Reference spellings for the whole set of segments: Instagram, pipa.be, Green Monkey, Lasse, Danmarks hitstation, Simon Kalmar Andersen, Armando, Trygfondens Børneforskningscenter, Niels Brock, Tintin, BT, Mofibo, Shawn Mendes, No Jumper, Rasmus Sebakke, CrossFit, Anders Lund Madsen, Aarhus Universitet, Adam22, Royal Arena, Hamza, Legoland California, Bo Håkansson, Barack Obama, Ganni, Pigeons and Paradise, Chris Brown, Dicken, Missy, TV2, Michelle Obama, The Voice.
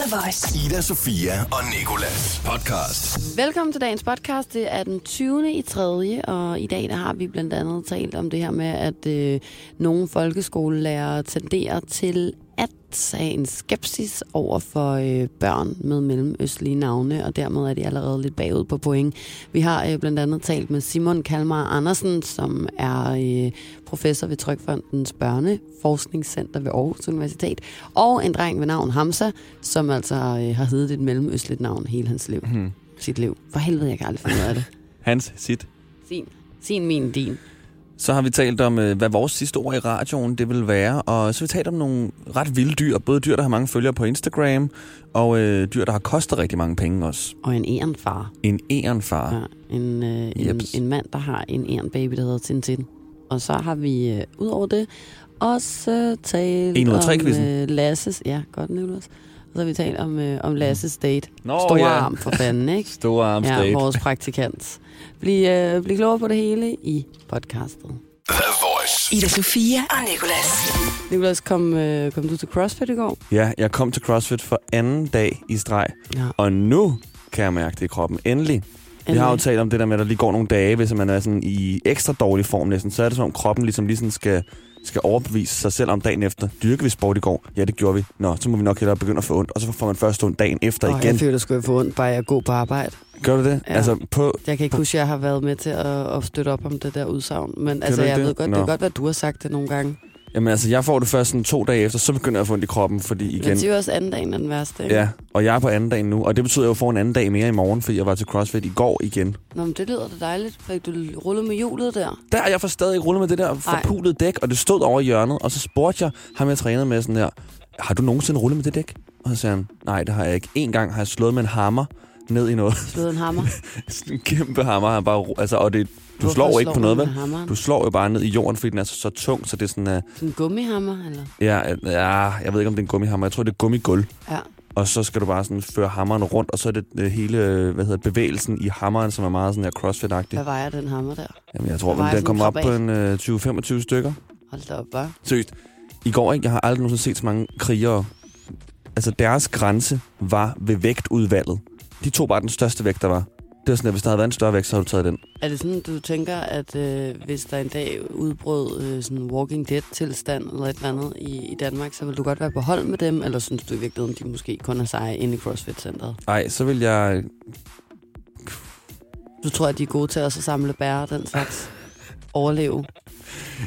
The Voice. Ida, Sofia og Nicolas podcast. Velkommen til dagens podcast. Det er den 20.3, og i dag der har vi blandt andet talt om det her med, at nogle folkeskolelærere tenderer til at have en skepsis over for børn med mellemøstlige navne, og dermed er de allerede lidt bagud på point. Vi har blandt andet talt med Simon Kalmar Andersen, som er professor ved Trygfondens Børneforskningscenter ved Aarhus Universitet, og en dreng ved navn Hamza, som altså har heddet et mellemøstligt navn hele hans liv. Sit liv. For helvede, jeg kan aldrig finde ud af det. Hans, sit. Sin, min, din. Så har vi talt om, hvad vores sidste ord i radioen det vil være, og så har vi talt om nogle ret vilde dyr, både dyr, der har mange følgere på Instagram, og dyr, der har kostet rigtig mange penge også. Og en ærenfar. En ærenfar. Ja, en mand, der har en ærenbaby, der hedder Tintin. Og så har vi, ud over det, også talt om Lasses... Ja, godt nævnt. Så har vi talt om Lasses date. Arm for fanden, ikke? Store arm date. Ja, vores praktikant. Bliv klogere på det hele i podcastet. The Voice. Ida, Sofia og Nicolas. Nicolas, kom du til CrossFit i går? Ja, jeg kom til CrossFit for anden dag i streg. Ja. Og nu kan jeg mærke det i kroppen. Endelig. Vi har jo talt om det der med, at der lige går nogle dage, hvis man er sådan i ekstra dårlig form næsten. Så er det som om kroppen ligesom skal overbevise sig selv om dagen efter. Dyrker vi sport i går? Ja, det gjorde vi. Nå, så må vi nok hellere begynde at få ondt. Og så får man først ondt dagen efter igen. Jeg føler, at jeg få ondt, bare at gå på arbejde. Gør du det? Ja. Altså, jeg kan ikke huske, at jeg har været med til at støtte op om det der udsagn. Men altså, jeg ved godt, det er godt, hvad du har sagt det nogle gange. Jamen altså, jeg får det først sådan 2 dage efter, så begynder jeg at få ondt i kroppen, fordi igen... Men det er jo også anden dagen den værste, ikke? Ja, og jeg er på anden dagen nu, og det betyder, at jeg får en anden dag mere i morgen, fordi jeg var til CrossFit i går igen. Nå, men det lyder da dejligt, fordi du rullede med hjulet der. Jeg får stadig ikke rullet med det der forpulede dæk, og det stod over i hjørnet, og så spurgte jeg ham, jeg trænede med sådan her, har du nogensinde rullet med det dæk? Og så sagde han, nej, det har jeg ikke. En gang har jeg slået med en hammer ned i noget. Slået en hammer? En kæmpe hammer, han bare... Altså, og det... Du slår ikke på noget, vel? Du slår jo bare ned i jorden, fordi den er så tung, så det er sådan... Sådan en gummihammer, eller? Ja, jeg ved ikke, om det er en gummihammer. Jeg tror, det er gummigulv. Ja. Og så skal du bare sådan føre hammeren rundt, og så er det hele bevægelsen i hammeren, som er meget sådan her CrossFit-agtig. Hvad vejer den hammer der? Jamen, jeg tror, den kommer op på en 20-25 stykker. Hold da op, hva'? Seriøst. I går, ikke? Jeg har aldrig nogensinde set så mange krigere. Altså, deres grænse var ved vægtudvalget. De tog bare den største vægt, der var. Det er sådan, at hvis der havde været en større vægt, så havde du taget den. Er det sådan, du tænker, at hvis der en dag udbrød sådan Walking Dead-tilstand eller et eller andet i Danmark, så vil du godt være på hold med dem, eller synes du i virkeligheden, de måske kun er seje inde i CrossFit-centret? Nej, så vil jeg... Du tror, at de er gode til at samle bær den slags overleve?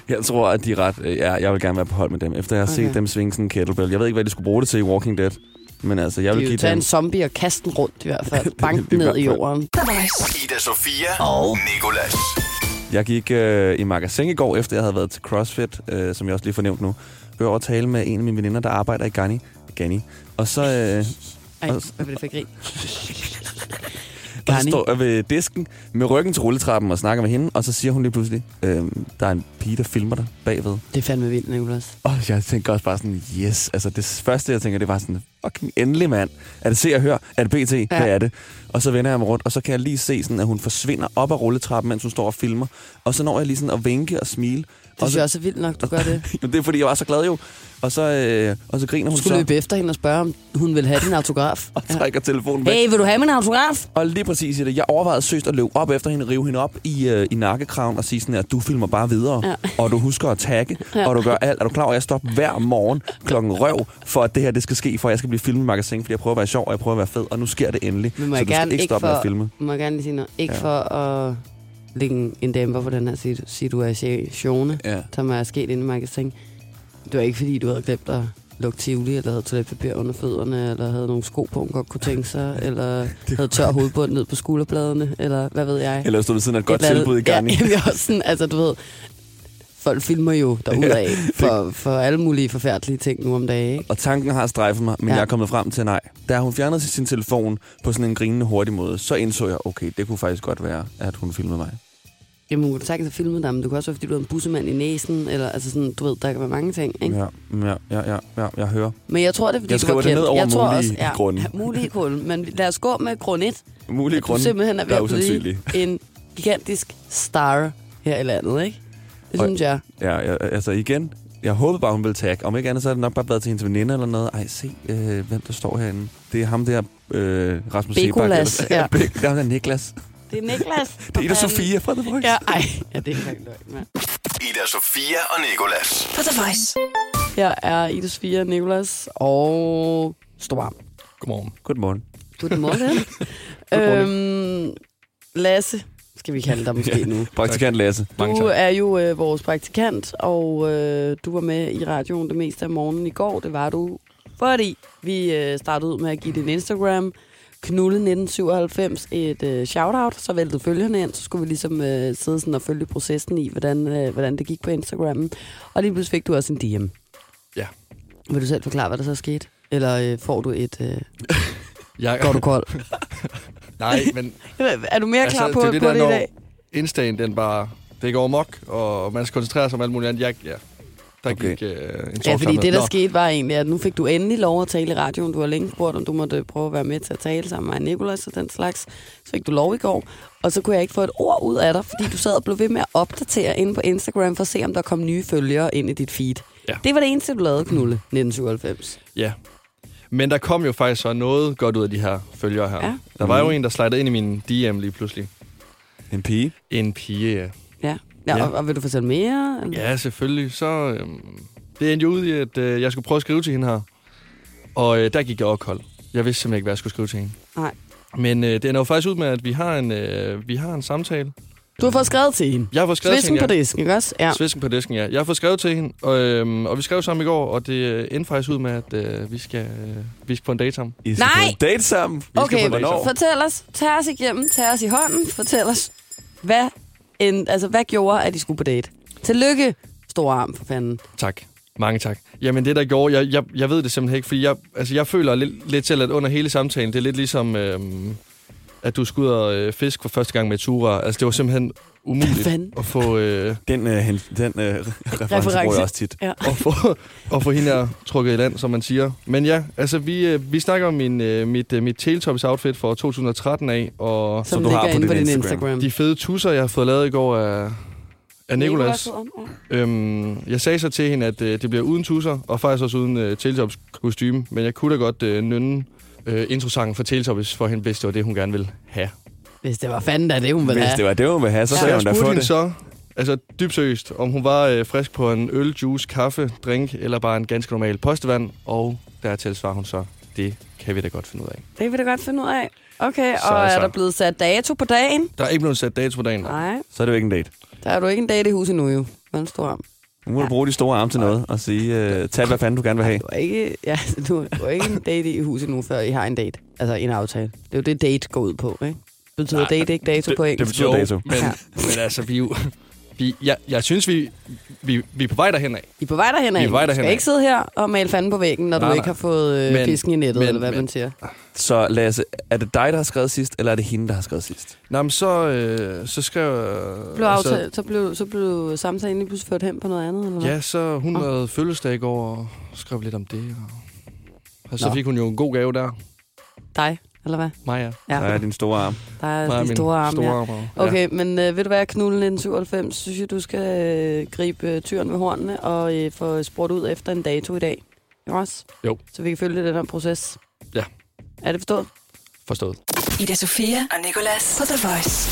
Jeg tror, at de er ret... Ja, jeg vil gerne være på hold med dem, efter jeg har set dem svinge sådan en kettlebell. Jeg ved ikke, hvad de skulle bruge det til i Walking Dead. Men altså, jeg vil give tage en zombie og kaste den rundt i hvert fald. Bank den ned i jorden. Ida, Sofia og Nicolas. Jeg gik i magasin i går, efter jeg havde været til CrossFit, som jeg også lige fornævnt nu. Jeg blev over at tale med en af mine veninder, der arbejder i Ganni. Og så... hvad blev det for grin? Og så står jeg ved disken med ryggen til rulletrappen og snakker med hende, og så siger hun lige pludselig, der er en pige, der filmer dig bagved. Det er fandme vildt, Nicolas. Og jeg tænker også bare sådan, yes. Altså det første, jeg tænker, det var sådan, fucking endelig mand. Er det Se og Hør? Er det BT? Ja. Hvad er det? Og så vender jeg mig rundt, og så kan jeg lige se sådan, at hun forsvinder op ad rulletrappen, mens hun står og filmer. Og så når jeg lige sådan at vinke og smile. Det synes jeg også er vildt nok, du gør det. Det er fordi, jeg var så glad jo. Og så griner hun så. Du skulle løbe efter hende og spørge, om hun vil have din autograf. Og trækker telefonen væk. Hey, vil du have min autograf? Og lige præcis i det. Jeg overvejede søst at løbe op efter hende, rive hende op i nakkekraven og sige sådan her, du filmer bare videre, og du husker at tagge, og du gør alt. Er du klar over, at jeg stopper hver morgen klokken røv, for at det her det skal ske, for at jeg skal blive filmet i magasin, fordi jeg prøver at være sjov, og jeg prøver at være fed, og nu sker det endelig. Men må så jeg du skal ikke stoppe med at filme. Må jeg gerne lige sige noget. For at... Lægge en dæmper på den her situation, som er sket inde i magasin. Det var ikke, fordi du havde glemt at lukke Tivoli, eller havde toiletpapir under fødderne, eller havde nogle sko på, hun godt kunne tænke sig, eller havde tør hovedbund ned på skulderbladene, eller hvad ved jeg. Eller stod ved siden af et godt tilbud i gang. Ja, jamen også sådan, altså du ved, folk filmer jo derudaf for alle mulige forfærdelige ting nu om dagen, ikke? Og tanken har strejfet mig, men jeg er kommet frem til nej. Da hun fjernede sin telefon på sådan en grinende hurtig måde, så indså jeg, okay, det kunne faktisk godt være, at hun filmede mig. Jamen, hun kunne sagtens have filmet dig, men du kan også være, fordi du er en bussemand i næsen, eller altså sådan, du ved, der kan være mange ting, ikke? Ja, jeg hører. Men jeg tror, det er, fordi jeg du var kendt. Jeg skriver det ned over jeg mulige også, grunde. Ja, mulige grunde, men lad os gå med grund 1. Mulige grunde, simpelthen er ved at en gigantisk star her i landet, ikke? Det synes jeg. Ja, altså igen, Jeg håbede bare, hun ville tagge. Om ikke andet, så er det nok bare været til hendes veninde eller noget. Ej, se, hvem der står herinde. Det er ham der, Rasmus Sebakke. Ja. Det er ham der, Niklas. Det er Niklas. Det er Ida Sofia fra The Voice. Ja, ej. Ja, det er ikke løgn, mand. Ida Sofia og Nicolas. For The Voice. Her er Ida Sofia, Nicolas og Storvarm. Godmorgen. Godmorgen. Godmorgen. Lasse, skal vi kalde dig måske nu. Praktikant Lasse. Du er jo vores praktikant, og du var med i radioen det meste af morgenen i går. Det var du, fordi vi startede ud med at give din Instagram Knulle1997 et shoutout, så væltede følgerne ind, så skulle vi ligesom sidde sådan og følge processen i, hvordan det gik på Instagrammen. Og lige pludselig fik du også en DM. Ja. Vil du selv forklare, hvad der så skete? Eller får du et... Går du kold? Nej, men... Er du mere klar på det i dag? Instaen, den bare... Det går mok, og man skal koncentrere sig om alt muligt andet. Fordi det, der skete, var egentlig, at nu fik du endelig lov at tale i radioen. Du har længe spurgt, om du måtte prøve at være med til at tale sammen med Nicolas og den slags. Så fik du lov i går, og så kunne jeg ikke få et ord ud af dig, fordi du sad og blev ved med at opdatere inde på Instagram for at se, om der kom nye følgere ind i dit feed. Ja. Det var det eneste, du lavede, Knulle, 1997. Ja. Men der kom jo faktisk så noget godt ud af de her følgere her. Ja. Der var jo en, der slidede ind i min DM lige pludselig. En pige? En pige, ja. Ja. Ja, ja. Og vil du fortælle mere? Eller? Ja, selvfølgelig. Så det endte jo ud i, at jeg skulle prøve at skrive til hende her. Og der gik jeg over kold. Jeg vidste simpelthen ikke, hvad jeg skulle skrive til hende. Nej. Men det ender jo faktisk ud med, at vi har en samtale. Du har fået skrevet til hende? Jeg har fået skrevet til hende, ja. Svisken på disken, ikke også? Ja. Svisken på disken, ja. Jeg har fået skrevet til hende, og vi skrev sammen i går, og det endte faktisk ud med, at vi skal på en date sammen. I skal på en date sammen? Okay, fortæl os. Tag os igennem, tag os i hånden. Fortæl os, hvad gjorde, at I skulle på date? Tillykke, store arm for fanden. Tak. Mange tak. Jamen det, der gjorde, jeg ved det simpelthen ikke, fordi jeg føler lidt selv, at under hele samtalen, det er lidt ligesom, at du skulle ud og fisk for første gang med Tura. Altså det var simpelthen umuligt at få... Den reference også tit. Ja. At få hende her trukket i land, som man siger. Men ja, altså vi snakker om mit Teletops-outfit fra 2013 af. Og som du har på din Instagram. De fede tusser, jeg har fået lavet i går af Nicolas. Jeg sagde så til hende, at det bliver uden tusser, og faktisk også uden Teletops-kostyme. Men jeg kunne da godt nynne introsangen for Teletubbies for hende, hvis det var det, hun gerne ville have. Hvis det var fanden, da det hun ville have. Hvis det var det, hun ville have, så hun da få det. Så altså dybt seriøst, om hun var frisk på en øl, juice, kaffe, drink, eller bare en ganske normal postevand, og dertil svarer hun så, det kan vi da godt finde ud af. Det kan vi da godt finde ud af. Okay, så, og er der blevet sat dato på dagen? Der er ikke blevet sat dato på dagen. Nej. Så er det jo ikke en date. Der er du ikke en date i huset nu, jo. Hvordan står ham? Nu må du bruge de store arme til noget og sige, tag hvad fanden du gerne vil have. Du er ikke en date i huset nu, før I har en date. Altså en aftale. Det er jo det, date går ud på, ikke? Betyder date ikke dato på engelsk? Det betyder dato. Men altså, jeg synes, vi er på vej derhen af. I er på vej derhen af. Du skal ikke sidde her og male fanden på væggen, når du ikke har fået fisken i nettet, eller hvad man siger. Så Lasse, er det dig, der har skrevet sidst, eller er det hende, der har skrevet sidst? Nå, men så skrev... Så blev samtalen lige pludselig ført hen på noget andet, eller hvad? Ja, så hun havde fødselsdag i går og skrev lidt om det. Og så fik hun jo en god gave der. Dig? Eller hvad? Maja. Ja. Der er din store arm. Der er din store arm, ja. Okay, men ved du hvad, Knulle 1997, synes jeg, du skal gribe tyren ved hornene og få spurgt ud efter en dato i dag. Også? Jo. Så vi kan følge den her proces. Ja. Er det forstået? Forstået. Ida Sofia og Nicolas på The Voice.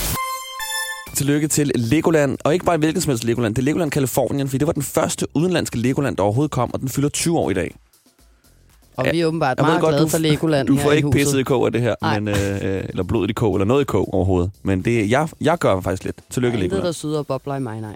Tillykke til Legoland, og ikke bare hvilket som helst Legoland, det er Legoland California, fordi det var den første udenlandske Legoland, der overhovedet kom, og den fylder 20 år i dag. Og vi er åbenbart meget glade for Legoland. Du får ikke pisset i kog af det her, men, eller blodet i kog, eller noget i kog overhovedet. Men det, jeg gør faktisk lidt. Tillykke, Legoland. Det der syder og bobler i mig, nej.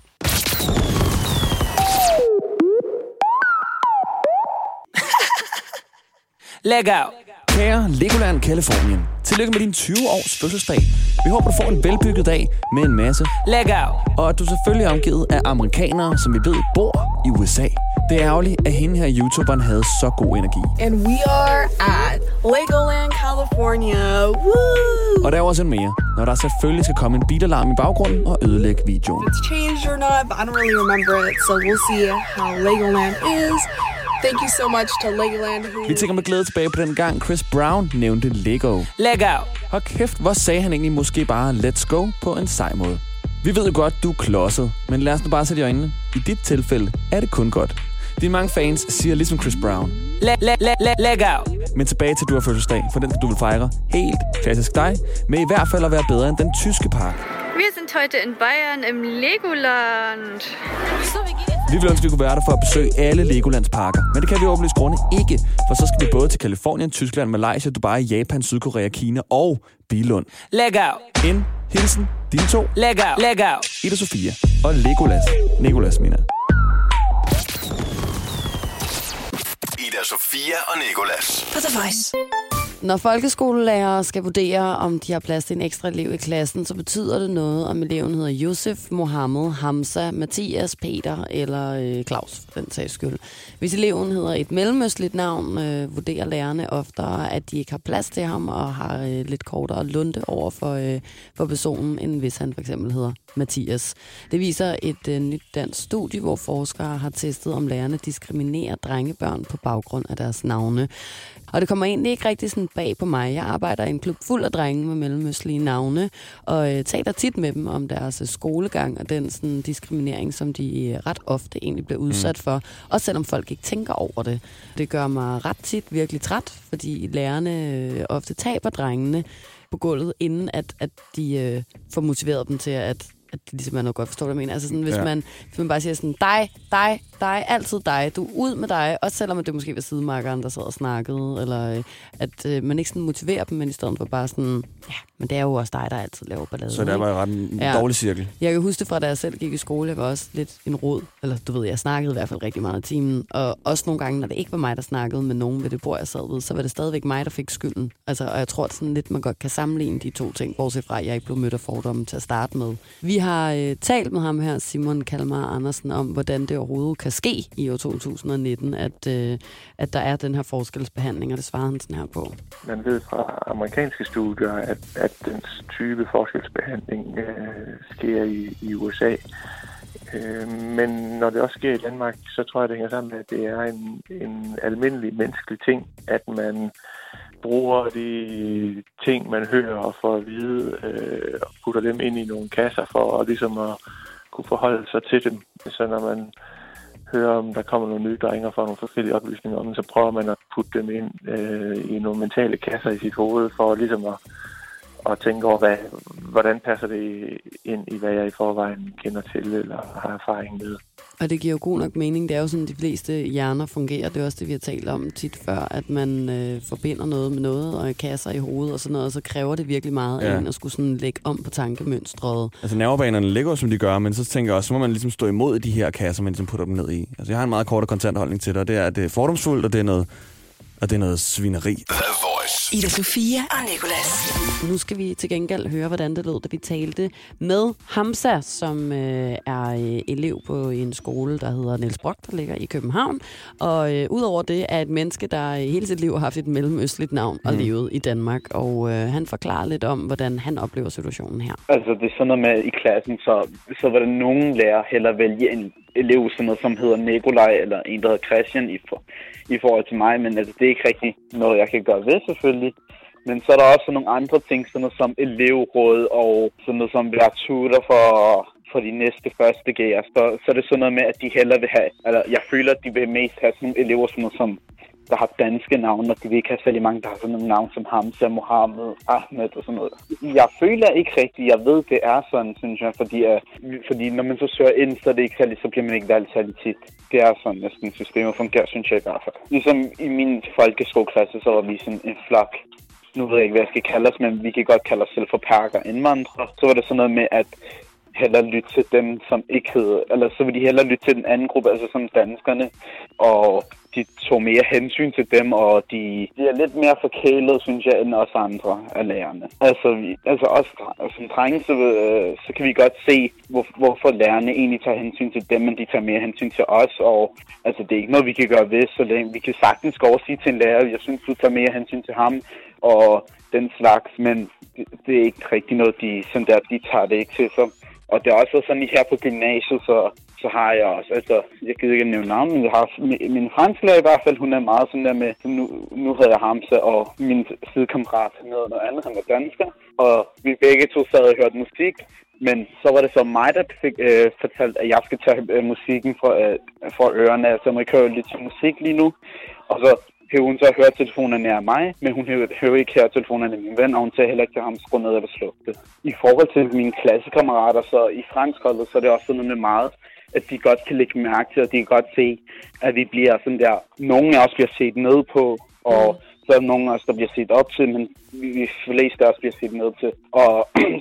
Læg af! Kære Legoland Californien, tillykke med din 20-års fødselsdag. Vi håber, du får en velbygget dag med en masse læg af! Og at du selvfølgelig er omgivet af amerikanere, som vi ved bor i USA. Det er ærgerligt, at hende her YouTuberen havde så god energi. And we are at Legoland, California. Woo! Og der er også en mere, når der selvfølgelig skal komme en bilalarm i baggrunden og ødelægge videoen. It's changed or not, but I don't really remember it, so we'll see how Legoland is. Thank you so much to Legoland. Vi tænker med glæde tilbage på den gang, Chris Brown nævnte Lego. Lego! Og kæft, hvor sagde han egentlig måske bare let's go på en sej måde. Vi ved jo godt, du er klodset, men lad os nu bare sætte i øjnene. I dit tilfælde er det kun godt. De mange fans siger ligesom Chris Brown. Men tilbage til, du har fødselsdag, for den du vil fejre helt klassisk dig, med i hvert fald at være bedre end den tyske park. Wir sind heute in Bayern im Legoland. Vi vil ønske, at vi kunne være der for at besøge alle Legolands parker. Men det kan vi åbenlyst grunde ikke, for så skal vi både til Kalifornien, Tyskland, Malaysia, Dubai, Japan, Sydkorea, Kina og Bilund. Læg en hilsen, dine to. Læg af. Ida Sofia og Nicolas, mener. Ida Sofia og Nicolas. For The Voice. Når folkeskolelærere skal vurdere, om de har plads til en ekstra elev i klassen, så betyder det noget, om eleven hedder Josef, Mohammed, Hamza, Mathias, Peter eller Claus, for den sags skyld. Hvis eleven hedder et mellemøstligt navn, vurderer lærerne oftere, at de ikke har plads til ham og har lidt kortere lunte over for personen, end hvis han for eksempel hedder Mathias. Det viser et nyt dansk studie, hvor forskere har testet, om lærerne diskriminerer drengebørn på baggrund af deres navne. Og det kommer egentlig ikke rigtig sådan bag på mig. Jeg arbejder i en klub fuld af drenge med mellemøstlige navne, og taler tit med dem om deres skolegang og den sådan, diskriminering, som de ret ofte egentlig bliver udsat for, også selvom folk ikke tænker over det. Det gør mig ret tit virkelig træt, fordi lærerne ofte taber drengene på gulvet, inden at de får motiveret dem til at det ligesom er noget godt, forstår hvad jeg mener. Altså sådan, hvis man bare siger sådan, dig, altid dig, du ud med dig, også selvom det måske var sidemarkeren, der sad og snakkede, eller at man ikke sådan motiverer dem, men i stedet for bare sådan, ja, men det er jo også dig, der altid laver ballade. Så der var jo ret en dårlig cirkel. Jeg kan huske det fra, da jeg selv gik i skole, jeg var også lidt en rod, eller du ved, jeg snakkede i hvert fald rigtig meget i timen, og også nogle gange, når det ikke var mig, der snakkede med nogen ved det bord, jeg sad ved, så var det stadigvæk mig, der fik skylden. Altså, og jeg tror sådan lidt, man godt kan sammenligne de to ting, bortset fra, at jeg ikke blev mødt af fordomme til at starte med. Vi har talt med ham her, Simon Kalmar Andersen, om, hvordan det overhovedet kan ske i år 2019, at der er den her forskelsbehandling, og det svarer han sådan her på. Man ved fra amerikanske studier, at den type forskelsbehandling sker i USA. Men når det også sker i Danmark, så tror jeg, det hænger sammen med, at det er en almindelig menneskelig ting, at man bruger de ting, man hører og får at vide, og putter dem ind i nogle kasser for ligesom at kunne forholde sig til dem. Så når man hører, om der kommer nogle nye drenge og får nogle forskellige oplysninger om dem, så prøver man at putte dem ind i nogle mentale kasser i sit hoved, for ligesom at tænke over, hvordan passer det ind i, hvad jeg i forvejen kender til eller har erfaring med. Og det giver jo god nok mening. Det er jo sådan, de fleste hjerner fungerer. Det er også det, vi har talt om tit før, at man forbinder noget med noget og kasser i hovedet og sådan noget, og så kræver det virkelig meget af en at skulle sådan lægge om på tankemønstret. Altså nervebanerne ligger som de gør, men så tænker jeg også, så må man ligesom stå imod de her kasser, man ligesom putter dem ned i. Altså jeg har en meget kort og kontant holdning til det, og det er, at det er fordomsfuldt, og det er noget svineri. Ida Sofia og Nicolas. Nu skal vi til gengæld høre, hvordan det lød, da vi talte med Hamza, som er elev på en skole, der hedder Niels Brock, der ligger i København. Og udover det er et menneske, der hele sit liv har haft et mellemøstligt navn og levet i Danmark. Og han forklarer lidt om, hvordan han oplever situationen her. Altså det er sådan noget med i klassen, så var der nogen lærer hellere vælge en elev, sådan noget, som hedder Nikolaj eller en, der hedder Christian i forhold til mig. Men altså, det er ikke rigtig noget, jeg kan gøre ved selvfølgelig. Men så er der også sådan nogle andre ting, sådan noget som elevråd og sådan noget som værtutter for de næste første G'er. Så er det sådan noget med, at de hellere vil have, eller jeg føler, at de vil mest have sådan nogle elever, sådan noget som der har danske navne, og de vil ikke have særlig mange, der har sådan nogle navne som Hamza, Mohammed, Ahmed og sådan noget. Jeg føler ikke rigtigt, jeg ved, det er sådan, synes jeg, fordi når man så søger ind, så er det ikke særlig, så bliver man ikke valgt særlig tit. Det er sådan, næsten systemet fungerer, synes jeg i hvert fald. Ligesom i min folkeskoleklasse, så var vi sådan en flok. Nu ved jeg ikke, hvad jeg skal kalde os, men vi kan godt kalde os selv for perker indvandrere. Så var det sådan noget med, at hellere lytte til dem, som ikke hedder, eller så vil de hellere lytte til den anden gruppe, altså som danskerne, og de tog mere hensyn til dem, og de er lidt mere forkælet, synes jeg, end os andre af lærerne. Altså os som drenge, så kan vi godt se, hvorfor lærerne egentlig tager hensyn til dem, men de tager mere hensyn til os, og altså det er ikke noget, vi kan gøre ved, så længe vi kan sagtens gå og sige til en lærer, jeg synes, du tager mere hensyn til ham, og den slags, men det er ikke rigtig noget, de tager det ikke til sig. Og det er også sådan, lige her på gymnasiet, så har jeg også, altså, jeg gider ikke nævne navn, men jeg har min fransklærer i hvert fald, hun er meget sådan der med, nu havde jeg Hamza, og min sidekammerat havde noget andet, han var dansker, og vi begge to sad og hørte musik, Men så var det så mig, der fik fortalt, at jeg skal tage musikken fra ørerne. Altså, man kan jo lidt til musik lige nu. Og så hævde hun så at høre telefonerne af mig, men hun hører ikke her telefonerne af min ven, og hun tager heller ikke til ham skru ned eller slukke det. I forhold til mine klassekammerater, så i franskholdet, så er det også sådan noget meget, at de godt kan lægge mærke til, og de kan godt se, at vi bliver sådan der. Nogle af os bliver set ned på, og så er der nogle af os, der bliver set op til, men vi fleste af os bliver set ned til. Og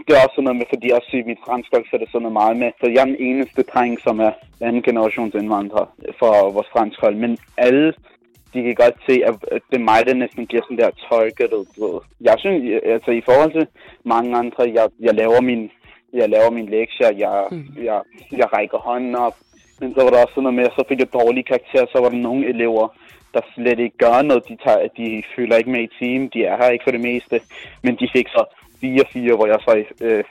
det er også sådan noget med, fordi også i mit franskhold, så er det sådan noget meget med. Så jeg er den eneste dreng, som er anden generations indvandrer for vores franskhold, men alle... De kan godt se, at det er mig, der næsten bliver sådan der tolket. Jeg synes, altså i forhold til mange andre, jeg laver min lektier, jeg rækker hånden op. Men så var der også sådan noget med, så fik jeg dårlige karakterer, så var der nogle elever, der slet ikke gør noget. De føler ikke med i team, de er her ikke for det meste, men de fik så 4-4, hvor jeg så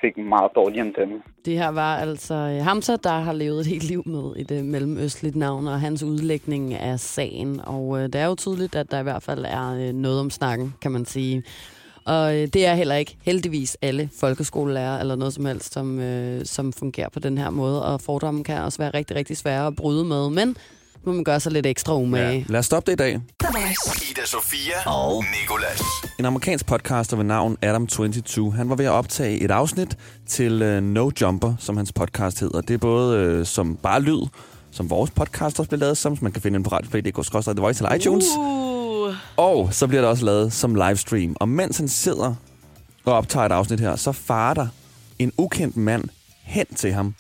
fik meget dårligere end dem. Det her var altså Hamza, der har levet et helt liv med et mellemøstligt navn, og hans udlægning af sagen. Og det er jo tydeligt, at der i hvert fald er noget om snakken, kan man sige. Og det er heller ikke heldigvis alle folkeskolelærer eller noget som helst, som fungerer på den her måde. Og fordomme kan også være rigtig, rigtig svære at bryde med, men må man gøre sig lidt ekstra umage. Ja. Lad os stoppe det i dag. Ida Sofia og Nicolas. En amerikansk podcaster ved navn Adam22, han var ved at optage et afsnit til No Jumper, som hans podcast hedder. Det er både som bare lyd, som vores podcast også bliver lavet som man kan finde en på radioplay.dk, The Voice eller iTunes. Og så bliver det også lavet som livestream. Og mens han sidder og optager et afsnit her, så farer der en ukendt mand hen til ham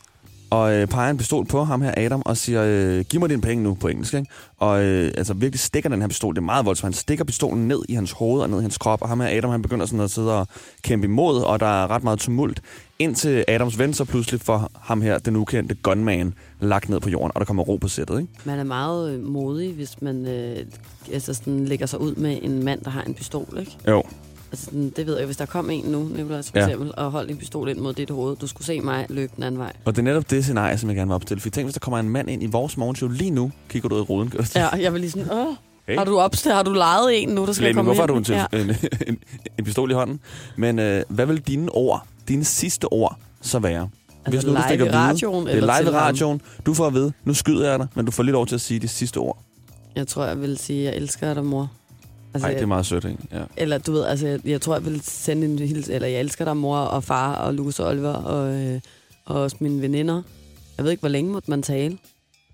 og peger en pistol på ham her, Adam, og siger, giv mig dine penge nu, på engelsk, ikke? Og altså virkelig stikker den her pistol, det er meget voldsomt, han stikker pistolen ned i hans hoved og ned i hans krop, og ham her, Adam, han begynder sådan at sidde og kæmpe imod, og der er ret meget tumult, indtil Adams ven så pludselig får ham her, den ukendte gunman, lagt ned på jorden, og der kommer ro på sættet, ikke? Man er meget modig, hvis man altså sådan lægger sig ud med en mand, der har en pistol, ikke? Jo. Altså, det ved jeg, hvis der kom en nu, Nicolas, for eksempel, og holdt en pistol ind mod dit hoved, du skulle se mig løbe den anden vej. Og det er netop det scenarie, som jeg gerne vil opstille. For tænk, hvis der kommer en mand ind i vores morgenshow lige nu, kigger du ud i ruden. Ja, jeg vil lige sådan, hey. Har du lejet en nu, der skal komme hvorfor hjem? Hvorfor har du en pistol i hånden? Men hvad vil dine sidste ord, så være? Hvis altså, nu du stikker radioen, det er live radioen. Du får at vide, nu skyder jeg dig, men du får lidt lov til at sige de sidste ord. Jeg tror, jeg vil sige, jeg elsker dig, mor. Altså, det er meget sødt, ikke? Ja. Eller du ved, altså, jeg tror, jeg vil sende en hilsen, eller jeg elsker dig, mor og far og Lukas og Oliver og også mine veninder. Jeg ved ikke, hvor længe måtte man tale.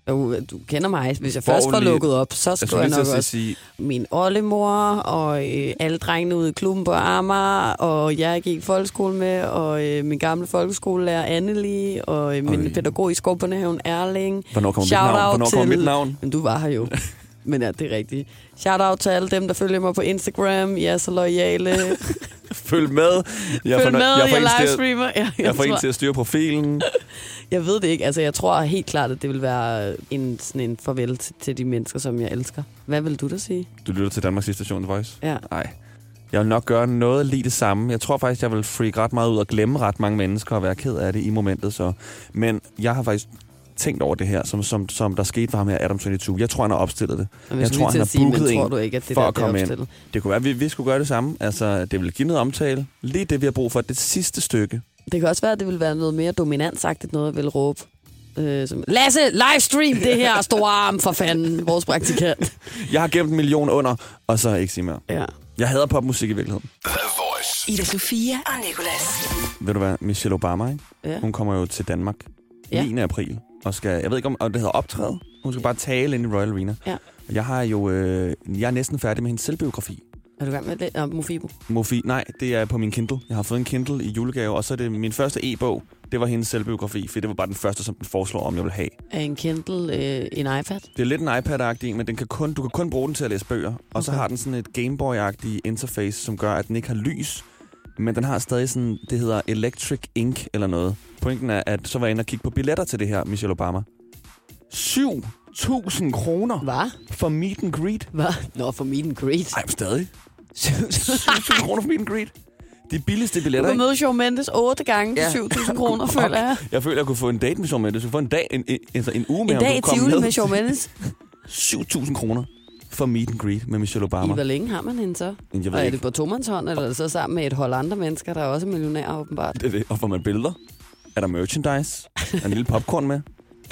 Du kender mig. Hvis jeg først får lukket op, så skal jeg nok også sige min oldemor og alle drengene ude i klubben på Amager, og jeg gik i folkeskole med, og min gamle folkeskolelærer Anneli, og min pædagog i Skovbørnehaven Erling. Hvornår kommer mit navn? Men du var her jo. Men ja, det er rigtigt. Shout-out til alle dem, der følger mig på Instagram. I er så loyale. Følg med. Jeg får en til at styre profilen. Jeg ved det ikke. Altså, jeg tror helt klart, at det vil være sådan en farvel til de mennesker, som jeg elsker. Hvad vil du da sige? Du lytter til Danmarks hitstation, The Voice? Ja. Nej. Jeg vil nok gøre noget lige det samme. Jeg tror faktisk, jeg vil freak ret meget ud og glemme ret mange mennesker og være ked af det i momentet. Så. Men jeg har faktisk tænkt over det her, som der skete for ham her, Adam22. Jeg tror, han har opstillet det. Jeg tror, han har booket en for at komme ind. Det kunne være, at vi skulle gøre det samme. Altså, det ville give noget omtale. Lige det, vi har brug for, det sidste stykke. Det kan også være, at det ville være noget mere dominansagtigt, noget, jeg ville råbe. Lasse, livestream det her store arm, for fanden, vores praktikant. Jeg har gemt 1 million under, og så ikke sige mere. Ja. Jeg hader popmusik i virkeligheden. Ida Sofia og Nicolas. Ved du hvad, Michelle Obama, ikke? Ja. Hun kommer jo til Danmark 9. april. Og skal, jeg ved ikke om det hedder optræde. Hun skal bare tale ind i Royal Arena. Ja. Jeg er næsten færdig med hendes selvbiografi. Er du gang med det? Mofibo? Nej, det er på min Kindle. Jeg har fået en Kindle i julegave, og så er det min første e-bog. Det var hendes selvbiografi, for det var bare den første, som den foreslår, om jeg vil have. Er en Kindle en iPad? Det er lidt en iPad-agtig, men du kan kun bruge den til at læse bøger. Okay. Og så har den sådan et Game Boy-agtig interface, som gør, at den ikke har lys. Men den har stadig sådan, det hedder Electric Ink eller noget. Pointen er, at så var jeg inde og kigge på billetter til det her, Michelle Obama. 7.000 kroner. Hvad? For meet and greet. Hvad? Nå, for meet and greet. Ej, men stadig. 7.000 kroner for meet and greet. De billigste billetter, ikke? Du kan møde Shawn Mendes 8 gange for 7.000 kroner, føler jeg. Jeg føler, jeg kunne få en date med Shawn Mendes. Jeg kunne få en uge med ham. En dag i Tivoli med Shawn Mendes. 7.000 kroner. For meet and greet med Michelle Obama. I hvor længe har man hende så? Jeg ved ikke. Er det på tomandshånd, eller så sammen med et hold andre mennesker, der er også millionærer åbenbart? Det er det. Og får man billeder? Er der merchandise? Er der en lille popcorn med?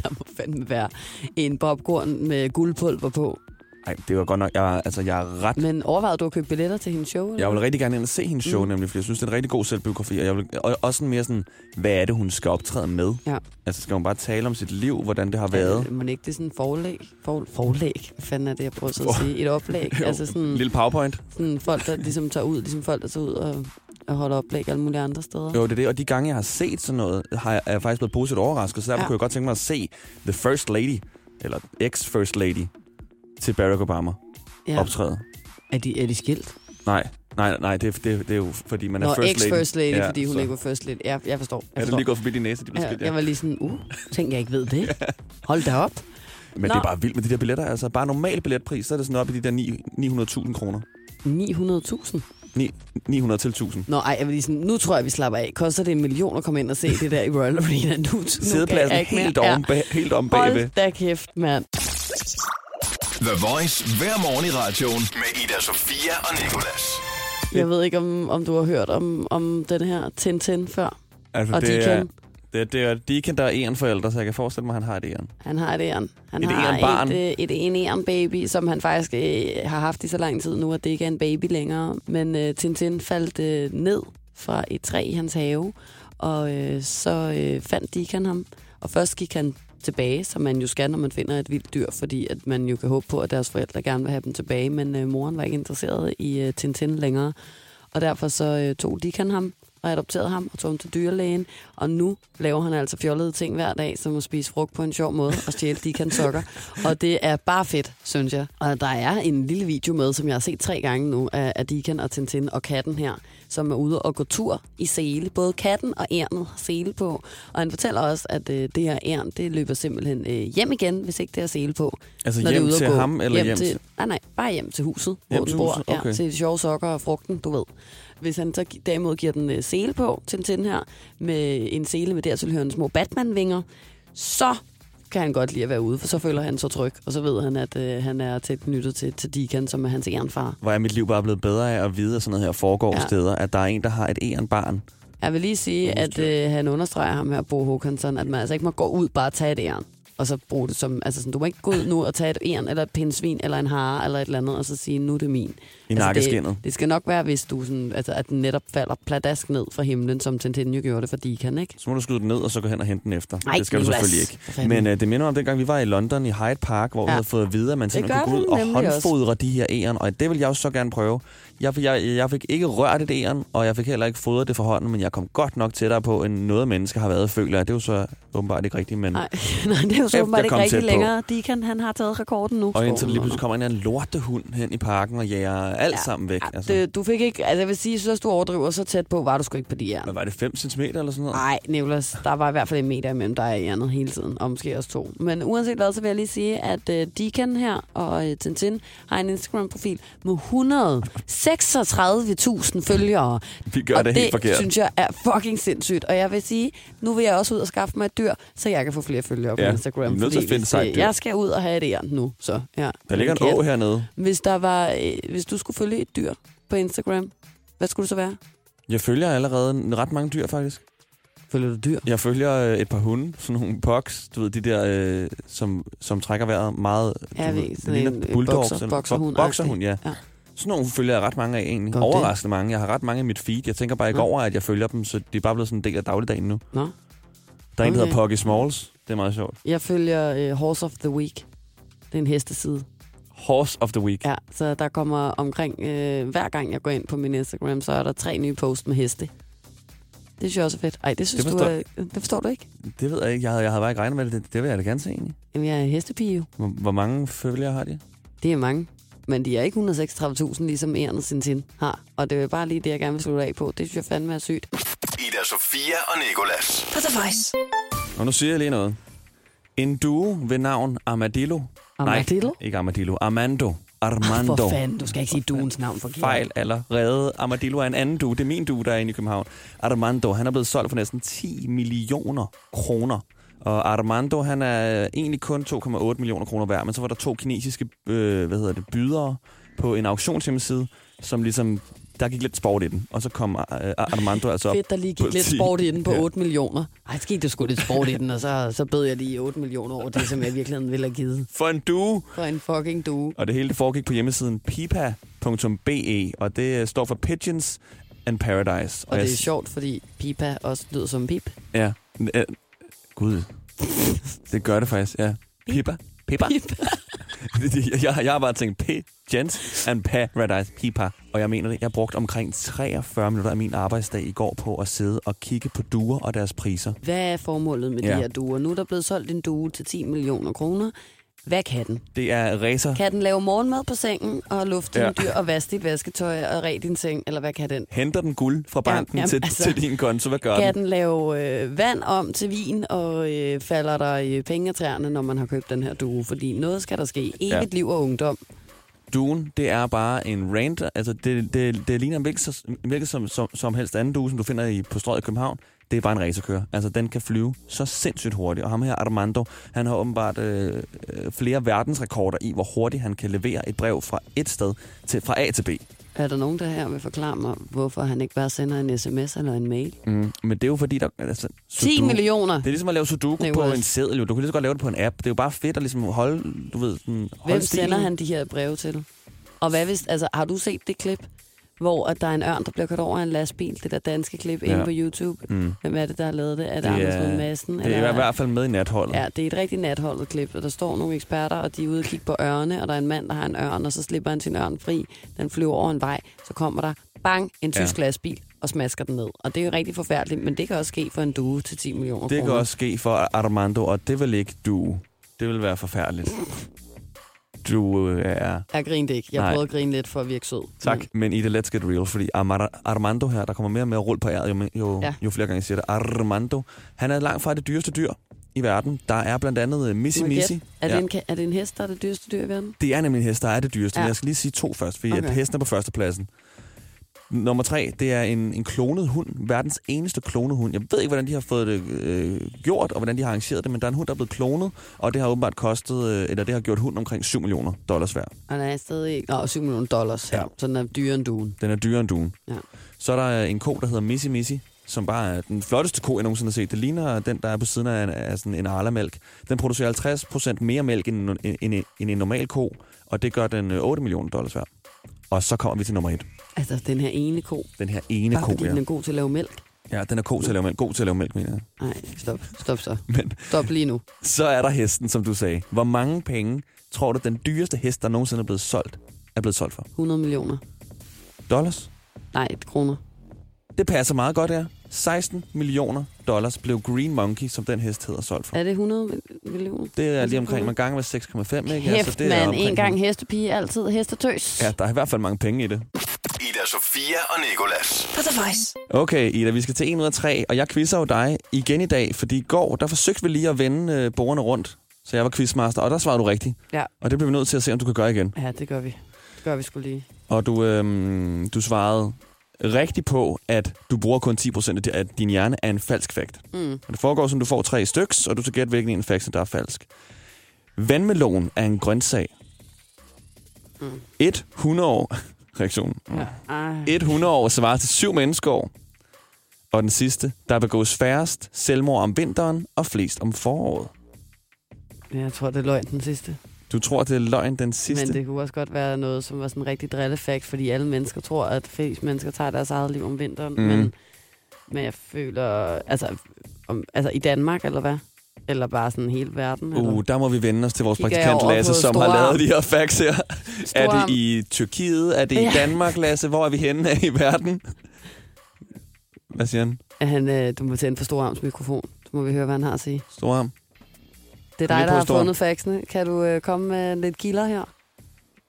Der må fandme være en popcorn med guldpulver på. Nej, det var godt nok. Jeg er ret... Men overvejede du at købe billetter til hendes show? Eller? Jeg vil rigtig gerne ind og se hendes show, nemlig, fordi jeg synes, det er en rigtig god selvbiografi. Og jeg vil også mere sådan, hvad er det, hun skal optræde med? Ja. Altså, skal hun bare tale om sit liv, hvordan det har været? Ja, men ikke det er sådan en forlæg? Forlæg? Hvad fanden er det, jeg prøver så at sige? Et oplæg? Altså sådan... En lille PowerPoint? Sådan folk, der ligesom tager ud, ligesom folk, der tager ud og holder oplæg alle mulige andre steder. Jo, det er det. Og de gange, jeg har set sådan noget, er jeg faktisk blevet positivt overrasket. Så derfor kunne jeg godt tænke mig at se The First Lady, eller ex-First Lady, til Barack Obama optræde. Er de skilt? Nej, det er jo fordi man er first lady. Nå, ex-first lady, fordi hun ikke var first lady. Ja, jeg forstår. Er det lige gået forbi din næse, de blev skilt? Ja. Jeg var lige sådan, tænker jeg ikke ved det. Hold da op. Men Det er bare vildt med de der billetter. Altså bare normal billetpris, så er det sådan op i de der 900.000 kroner. 900.000? 900 til 1000. Nå, ej, jeg vil lige sådan, nu tror jeg, vi slapper af. Koster det 1 million at komme ind og se det der i Royal Arena? Nu sædepladsen helt om bagved. Hold da kæft, mand. The Voice hver morgen i radioen med Ida, Sofia og Nicolas. Jeg ved ikke, om du har hørt om den her Tintin før. Altså, og Dicken. Det er Dicken, der er ærenforælder, så jeg kan forestille mig, at han har et æren. Han har et æren. Han har et æren-baby, som han faktisk har haft i så lang tid nu, at det ikke er en baby længere. Men Tintin faldt ned fra et træ i hans have, og så fandt Dicken ham. Og først gik han tilbage, som man jo skal, når man finder et vildt dyr, fordi at man jo kan håbe på, at deres forældre gerne vil have dem tilbage, men moren var ikke interesseret i Tintin længere. Og derfor så tog Dicken ham og adopterede ham og tog ham til dyrlægen, og nu laver han altså fjollede ting hver dag, som at spise frugt på en sjov måde og stjæle Dickens sokker. Og det er bare fedt, synes jeg. Og der er en lille video med, som jeg har set 3 gange nu, af Dicken og Tintin og katten her, som er ude og gå tur i sele. Både katten og ærnet har sele på. Og han fortæller også, at det her ærn, det løber simpelthen hjem igen, hvis ikke det har sele på. Altså når hjem det er til gå, ham eller hjem til... Nej, bare hjem til huset, hvor du bor. Okay. Ja, til sjove sokker og frugten, du ved. Hvis han så derimod giver den sele på, Tintin her, med en sele med dertilhørende små Batman-vinger, så kan han godt lide at være ude, for så føler han sig tryg, og så ved han, at han er tæt knyttet til Dicken, som er hans ærenfar. Hvor er mit liv bare blevet bedre af at vide, at sådan noget her foregår steder, at der er en, der har et ærenbarn. Jeg vil lige sige, at han understreger ham her, Bo Håkansson, at man altså ikke må gå ud bare tage et æren, og så bruge det som, altså sådan, du må ikke gå ud nu og tage et æren, eller et pindsvin, eller en hare, eller et eller andet, og så sige, nu er det min. I nakkeskindet. Altså, det skal nok være, hvis du sådan, altså, at den netop falder pladask ned fra himlen, som Tintin jo gjorde det, fordi kan ikke. Så må du skyde den ned, og så gå hen og hente den efter. Ej, det skal du selvfølgelig ikke. Men det minder om dengang, vi var i London i Hyde Park, hvor vi havde fået at vide, at man simpelthen kunne gå ud og håndfodre de her æren, og det vil jeg også så gerne prøve. Jeg fik ikke rørt et æren, og jeg fik heller ikke fodret det for hånden, men jeg kom godt nok tættere på, end noget menneske har været, føler jeg. Det er jo så åbenbart ikke rigtigt, men... Nej, det er jo så åbenbart ikke rigtigt længere. Dicken, han har taget rekorden nu. Og indtil lige pludselig kommer en lortehund hen i parken og jager alt sammen væk. Altså. Du fik ikke... Altså jeg vil sige, så du overdriver så tæt på, var du sgu ikke på de æren. Men var det 5 cm eller sådan noget? Nej, Nicolas, der var i hvert fald 1 meter imellem dig og ærenet hele tiden, og måske også 2. Men uanset hvad, så vil jeg lige sige, at Dicken her og Tintin har en Instagram-profil med 36.000 følgere. Vi gør det helt forkert. Det synes jeg er fucking sindssygt. Og jeg vil sige, nu vil jeg også ud og skaffe mig et dyr, så jeg kan få flere følgere på Instagram. Jeg skal ud og have et æren nu. Så, der ligger en å hernede. Hvis du skulle følge et dyr på Instagram, hvad skulle det så være? Jeg følger allerede ret mange dyr, faktisk. Følger du dyr? Jeg følger et par hunde, sådan nogle pugs, du ved, de der, som trækker vejret meget. Ja, ved, sådan en bokserhund. Ja. Sådan nogle følger jeg ret mange af egentlig. Godt overraskende det. Mange. Jeg har ret mange i mit feed. Jeg tænker bare ikke over, at jeg følger dem, så det er bare blevet sådan en del af dagligdagen nu. Nå. Der er en, der hedder Puggy Smalls. Det er meget sjovt. Jeg følger Horse of the Week. Det er en hesteside. Horse of the Week. Ja, så der kommer omkring... hver gang jeg går ind på min Instagram, så er der 3 nye posts med heste. Det synes jeg også er fedt. Ej, det forstår du ikke? Det ved jeg ikke. Jeg havde bare ikke regnet med det. Det vil jeg da gerne se egentlig. Jamen, jeg er hestepige. Hvor mange følgere har de? Det er mange. Men de er ikke 136.000, ligesom Ernest Tintin har. Og det er bare lige det, jeg gerne vil slutte af på. Det synes jeg fandme er sygt. Ida, Sofia og Nicolas. For The Voice. Og nu siger jeg lige noget. En duo ved navn Armadillo. Armadillo? Nej, ikke Armadillo. Armando. For fanden, du skal ikke sige duens navn forkert. Fejl allerede. Armadillo er en anden due. Det er min due, der er inde i København. Armando, han er blevet solgt for næsten 10 millioner kroner. Og Armando, han er egentlig kun 2,8 millioner kroner værd, men så var der 2 kinesiske bydere på en auktionshjemmeside, som ligesom der gik lidt sport i den, og så kom Armando altså op. Fedt, der lige gik lidt sport i den på 8 millioner. Ej, det gik sgu lidt sport i den, og så bød jeg lige 8 millioner over det, som jeg virkelig ville have givet. For en due. For en fucking due. Og det hele det foregik på hjemmesiden pipa.be, og det står for Pigeons and Paradise. Og det er sjovt, fordi pipa også lyder som pip. Ja. Gud. Det gør det faktisk, ja. Pipa. Pipa. Pipa. Jeg har bare tænkt Pigeons and Paradise, pipa. Og jeg mener det, jeg brugte omkring 43 minutter af min arbejdsdag i går på at sidde og kigge på duer og deres priser. Hvad er formålet med de her duer? Nu er der blevet solgt en due til 10 millioner kroner. Hvad kan den? Det er racer. Kan den lave morgenmad på sengen og lufte dine dyr og vaske dit vasketøj og ræde din seng? Eller hvad kan den? Henter den guld fra banken til din konto? Hvad gør den? Kan den lave vand om til vin og falder der i pengetræerne, når man har købt den her due? Fordi noget skal der ske. Evigt liv og ungdom. Duen, det er bare en rant. Altså, det ligner en hvilket som helst anden due, som du finder på Strøget i København. Det er bare en racerkører. Altså, den kan flyve så sindssygt hurtigt. Og ham her, Armando, han har åbenbart flere verdensrekorder i, hvor hurtigt han kan levere et brev fra et sted fra A til B. Er der nogen, der her vil forklare mig, hvorfor han ikke bare sender en sms eller en mail? Men det er jo fordi, der... Altså, 10 millioner! Det er ligesom at lave sudoku på en seddel. Du kan lige så godt lave det på en app. Det er jo bare fedt at ligesom holde, du ved... Hvem sender han de her breve til? Og hvad hvis... Altså, har du set det klip? Hvor at der er en ørn, der bliver kørt over en lastbil. Det der danske klip inde på YouTube. Hvem er det, der har lavet det? Er det Anders Lund Madsen? Det er i hvert fald med i natholdet. Ja, det er et rigtigt natholdet klip. Og der står nogle eksperter, og de er ude og kigge på ørne. Og der er en mand, der har en ørn, og så slipper han sin ørn fri. Den flyver over en vej. Så kommer der, bang, en tysk lastbil og smasker den ned. Og det er jo rigtig forfærdeligt, men det kan også ske for en due til 10 millioner kroner. Det kan også ske for Armando, og det vil ikke due. Det vil være forfærdeligt. Du er... Jeg grinte ikke. Jeg prøvede at grine lidt for at virke sød. Tak, men i det let's get real, fordi Armando her, der kommer mere og mere rull på æret, jo flere gange jeg siger det. Armando, han er langt fra det dyreste dyr i verden. Der er blandt andet Missy. Er det en hest, der er det dyreste dyr i verden? Det er nemlig en hest, der er det dyreste. Men jeg skal lige sige 2 først, fordi hesten er på førstepladsen. Nummer 3, det er en klonet hund. Verdens eneste klonet hund. Jeg ved ikke, hvordan de har fået det gjort, og hvordan de har arrangeret det, men der er en hund, der er blevet klonet, og det har åbenbart kostet, eller det har gjort hunden omkring $7 million værd. Og den er stadig ikke... Nå, $7 million. Ja. Så den er dyrere end duen. Den er dyrere end duen. Ja. Så er der en ko, der hedder Missy, som bare er den flotteste ko, jeg nogensinde har set. Det ligner den, der er på siden af sådan en arlamælk. Den producerer 50% mere mælk end en normal ko, og det gør den $8 million værd. Og så kommer vi til nummer 1. Altså, den her ene ko. Den her ene ko, den er god til at lave mælk. Ja, den er god til at lave mælk. God til at lave mælk, mener jeg. Nej, stop så. Men, stop lige nu. Så er der hesten, som du sagde. Hvor mange penge tror du, den dyreste hest, der nogensinde er blevet solgt, for? $100 million. Nej, kroner. Det passer meget godt, ja. $16 million blev Green Monkey, som den hest hedder, solgt for. Er det 100 millioner? Det er lige omkring, man gange med 6,5, ikke? Hæft, altså, mand. En gang hestepige, altid hestetøs. Ja, der er i hvert fald mange penge i det. Ida, Sofia og Nicolas. For The Voice. Okay, Ida, vi skal til 103, og jeg quizzer jo dig igen i dag, fordi i går, der forsøgte vi lige at vende bordene rundt, så jeg var quizmaster, og der svarede du rigtigt. Ja. Og det bliver vi nødt til at se, om du kan gøre igen. Ja, det gør vi. Det gør vi sgu lige. Og du svarede rigtigt på, at du bruger kun 10% af din hjerne af en falsk fakt. Og det foregår, som du får 3 styks, og du skal gætte, hvilken en fakt, der er falsk. Vandmelon er en grøntsag. 100 år... Reaktionen. Ja. 100 år svarer til 7 menneskeår. Og den sidste, der begås færrest selvmord om vinteren og flest om foråret. Jeg tror, det er løgn, den sidste. Du tror, det er løgn, den sidste? Men det kunne også godt være noget, som var sådan en rigtig drillefakt, fordi alle mennesker tror, at flest mennesker tager deres eget liv om vinteren. Men jeg føler... Altså i Danmark, eller hvad? Eller bare sådan hele verden? Der må vi vende os til vores praktikant Lasse, som har lavet de her facts her. Er det i Tyrkiet? Er det i Danmark, Lasse? Hvor er vi henne i verden? Hvad siger han? Du må tænde for Storarms mikrofon. Så må vi høre, hvad han har at sige. Storarm? Det er dig, der har fundet faxene. Kan du komme med lidt kilder her?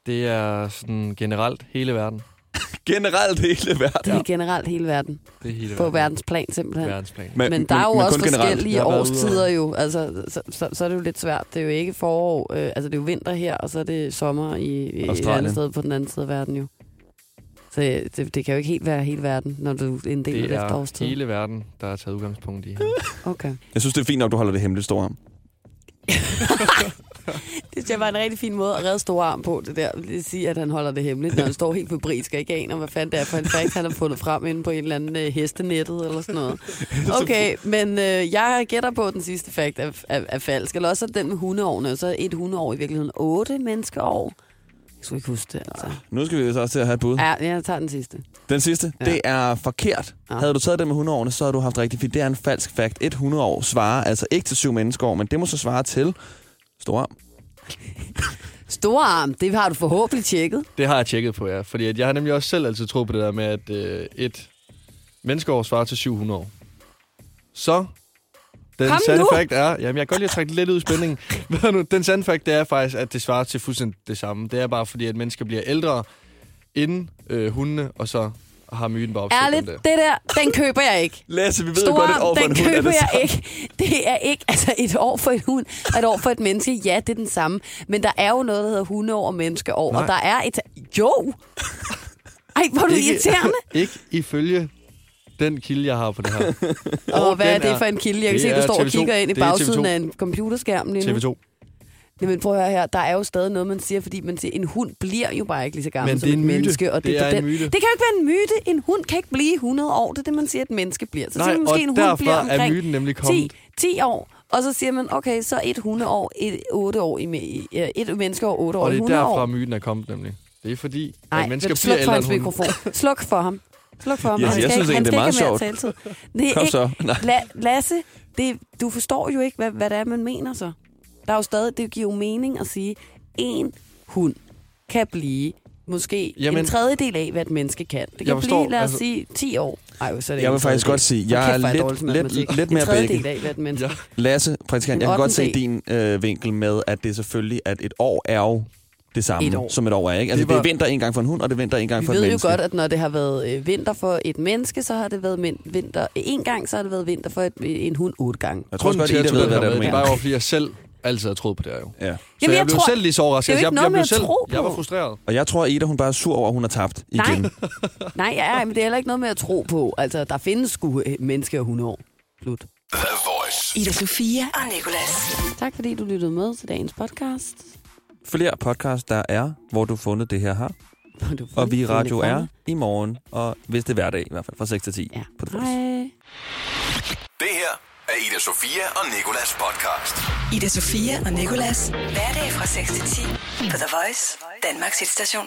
Det er sådan generelt hele verden. Generelt hele verden. Det er generelt hele verden. Det er hele verden. På verdensplan simpelthen. Verdensplan. Men der er jo også forskellige årstider jo. Altså, så er det jo lidt svært. Det er jo ikke forår. Det er jo vinter her, og så er det sommer i et andet sted på den anden side af verden jo. Så det kan jo ikke helt være hele verden, når du inddeler det efter årstid. Det er hele verden, der er taget udgangspunkt i her. Okay. Jeg synes, det er fint nok, du holder det hemmeligt, Storarm. Det synes jeg var en rigtig fin måde at redde store arm på, det der. Det siger, at han holder det hemmeligt, når han står helt febrilsk og ikke aner, hvad fanden det er for en fact, han har fundet frem inde på en eller anden hestenettet eller sådan noget. Okay, men jeg gætter på, at den sidste fact er falsk. Eller også den med hundeårene, så et hundeår i virkeligheden 8 menneskeår. Jeg skulle ikke huske det, altså. Nu skal vi så også til at have et bud. Ja, jeg tager den sidste. Den sidste? Ja. Det er forkert. Ja. Havde du taget det med 100 årene, så havde du haft rigtigt, for det er en falsk fact. 100 år svarer altså ikke til 7 menneskeår, men det må så svare til storarm. Storarm, det har du forhåbentlig tjekket. Det har jeg tjekket på, ja. Fordi jeg har nemlig også selv altid troet på det der med, at et menneskeår svarer til 700 år. Så den sande fact er, jamen jeg kan godt lide at trække lidt ud i spændingen. Den sande fact er faktisk, at det svarer til fuldstændig det samme. Det er bare fordi, at mennesker bliver ældre inden hundene, og så har myten bare opstået. Ærligt, det der, den køber jeg ikke. Lasse, vi ved jo godt, et år for en hund er det samme. Ikke. Det er ikke, altså et år for en hund og et år for et menneske, ja, det er den samme. Men der er jo noget, der hedder hundeår og menneskeår, nej. Og der er et... Jo! Ej, hvor er du irriterende. Ikke ifølge... Den kilde, jeg har på det her. Og hvad er det for en kilde? Jeg kan se, at du står TV2. Og kigger ind i bagsiden af en computerskærm lige nu. TV2. Jamen prøv at høre her. Der er jo stadig noget, man siger, fordi man siger, en hund bliver jo bare ikke lige så gammel som et menneske. Og det er en myte. Det kan jo ikke være en myte. En hund kan ikke blive 100 år. Det er det, man siger, at et menneske bliver. Så siger man måske, en hund bliver omkring 10 år. Og så siger man, okay, så et hundeår, et menneskeår, 8 år. Og det er derfra, myten er kommet nemlig. Det er fordi, at mennesker bliver ældre end hunden. Sluk for ham. Sluk for ham. Yes, jeg synes ikke, det er meget sjovt. Kom så. Lasse, du forstår jo ikke, hvad det er, man mener så. Der er jo stadig, det giver jo mening at sige, en hund kan blive måske en tredjedel af, hvad et menneske kan. Det kan blive, lad os sige, 10 år. Ej, så er det jeg vil faktisk godt sige, jeg er lidt mere bækken. Ja. Lasse, praktikant, jeg kan godt se din vinkel med, at det selvfølgelig, at et år er jo det samme som et år er, ikke? Altså, det er vinter en gang for en hund, og det er vinter en gang for et menneske. Vi ved jo godt, at når det har været vinter for et menneske, så har det været vinter en gang, så har det været vinter for en hund 8 gange. Jeg tror også godt, at ved, hvad det var jo, fordi jeg selv altid har troet på det her, jo. Ja. Jamen, jeg blev selv lige så overrasket. Jeg var frustreret. Og jeg tror, at Ida, hun bare er sur over, at hun har tabt igen. Nej, ja, men det er heller ikke noget med at tro på. Altså, der findes sgu menneske og hundeår. Slut. Ida, Sofia og Nicolas. Tak fordi du lyttede med til dagens podcast. Flere podcasts, der er, hvor du fundet det her her. Og vi Radio er i morgen, og hvis det er hverdag, i hvert fald fra 6 til 10 på The Voice. Det her er Ida Sofia og Nicolas podcast. Ida Sofia og Nicolas. Hverdag fra 6 til 10 på The Voice, Danmarks hitstation.